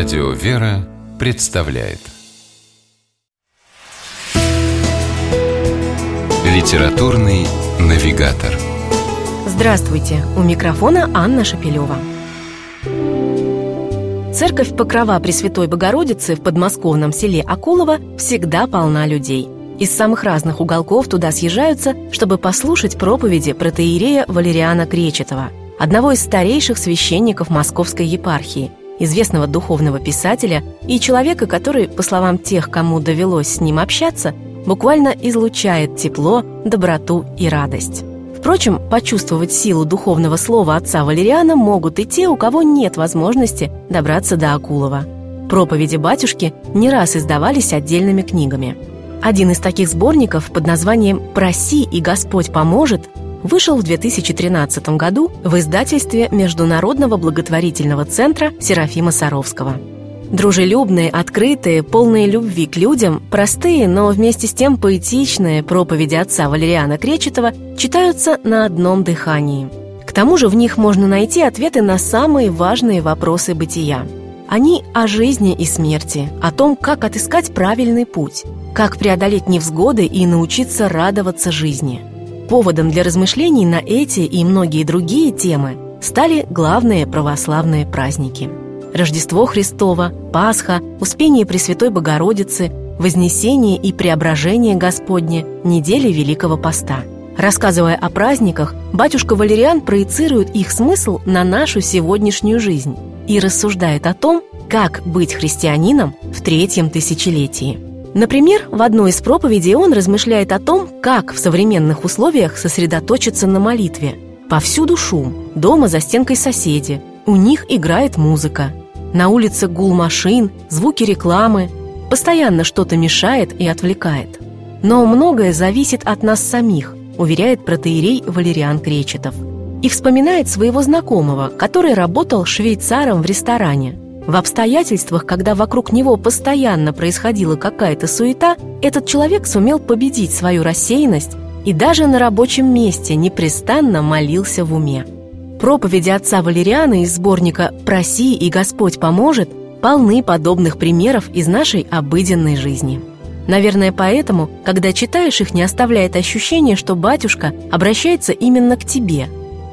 Радио Вера представляет Литературный навигатор. Здравствуйте! У микрофона Анна Шапилёва. Церковь Покрова Пресвятой Богородицы в подмосковном селе Акулово всегда полна людей. Из самых разных уголков туда съезжаются, чтобы послушать проповеди протоиерея Валериана Кречетова, одного из старейших священников Московской епархии, известного духовного писателя и человека, который, по словам тех, кому довелось с ним общаться, буквально излучает тепло, доброту и радость. Впрочем, почувствовать силу духовного слова отца Валериана могут и те, у кого нет возможности добраться до Акулова. Проповеди батюшки не раз издавались отдельными книгами. Один из таких сборников под названием «Проси, и Господь поможет» вышел в 2013 году в издательстве Международного благотворительного центра Серафима Саровского. Дружелюбные, открытые, полные любви к людям, простые, но вместе с тем поэтичные проповеди отца Валериана Кречетова читаются на одном дыхании. К тому же в них можно найти ответы на самые важные вопросы бытия. Они о жизни и смерти, о том, как отыскать правильный путь, как преодолеть невзгоды и научиться радоваться жизни. Поводом для размышлений на эти и многие другие темы стали главные православные праздники: Рождество Христово, Пасха, Успение Пресвятой Богородицы, Вознесение и Преображение Господне, Неделя Великого Поста. Рассказывая о праздниках, батюшка Валериан проецирует их смысл на нашу сегодняшнюю жизнь и рассуждает о том, как быть христианином в третьем тысячелетии. Например, в одной из проповедей он размышляет о том, как в современных условиях сосредоточиться на молитве. Повсюду шум, дома за стенкой соседи, у них играет музыка, на улице гул машин, звуки рекламы. Постоянно что-то мешает и отвлекает. Но многое зависит от нас самих, уверяет протоиерей Валериан Кречетов. И вспоминает своего знакомого, который работал швейцаром в ресторане. В обстоятельствах, когда вокруг него постоянно происходила какая-то суета, этот человек сумел победить свою рассеянность и даже на рабочем месте непрестанно молился в уме. Проповеди отца Валериана из сборника «Проси, и Господь поможет» полны подобных примеров из нашей обыденной жизни. Наверное, поэтому, когда читаешь их, не оставляет ощущение, что батюшка обращается именно к тебе.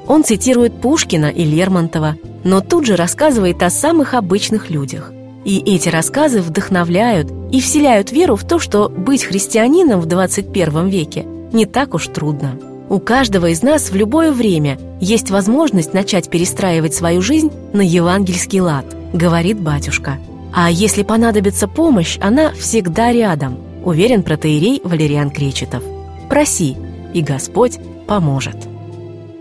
Он цитирует Пушкина и Лермонтова, но тут же рассказывает о самых обычных людях. И эти рассказы вдохновляют и вселяют веру в то, что быть христианином в 21 веке не так уж трудно. У каждого из нас в любое время есть возможность начать перестраивать свою жизнь на евангельский лад, говорит батюшка. А если понадобится помощь, она всегда рядом, уверен протоиерей Валериан Кречетов. Проси, и Господь поможет.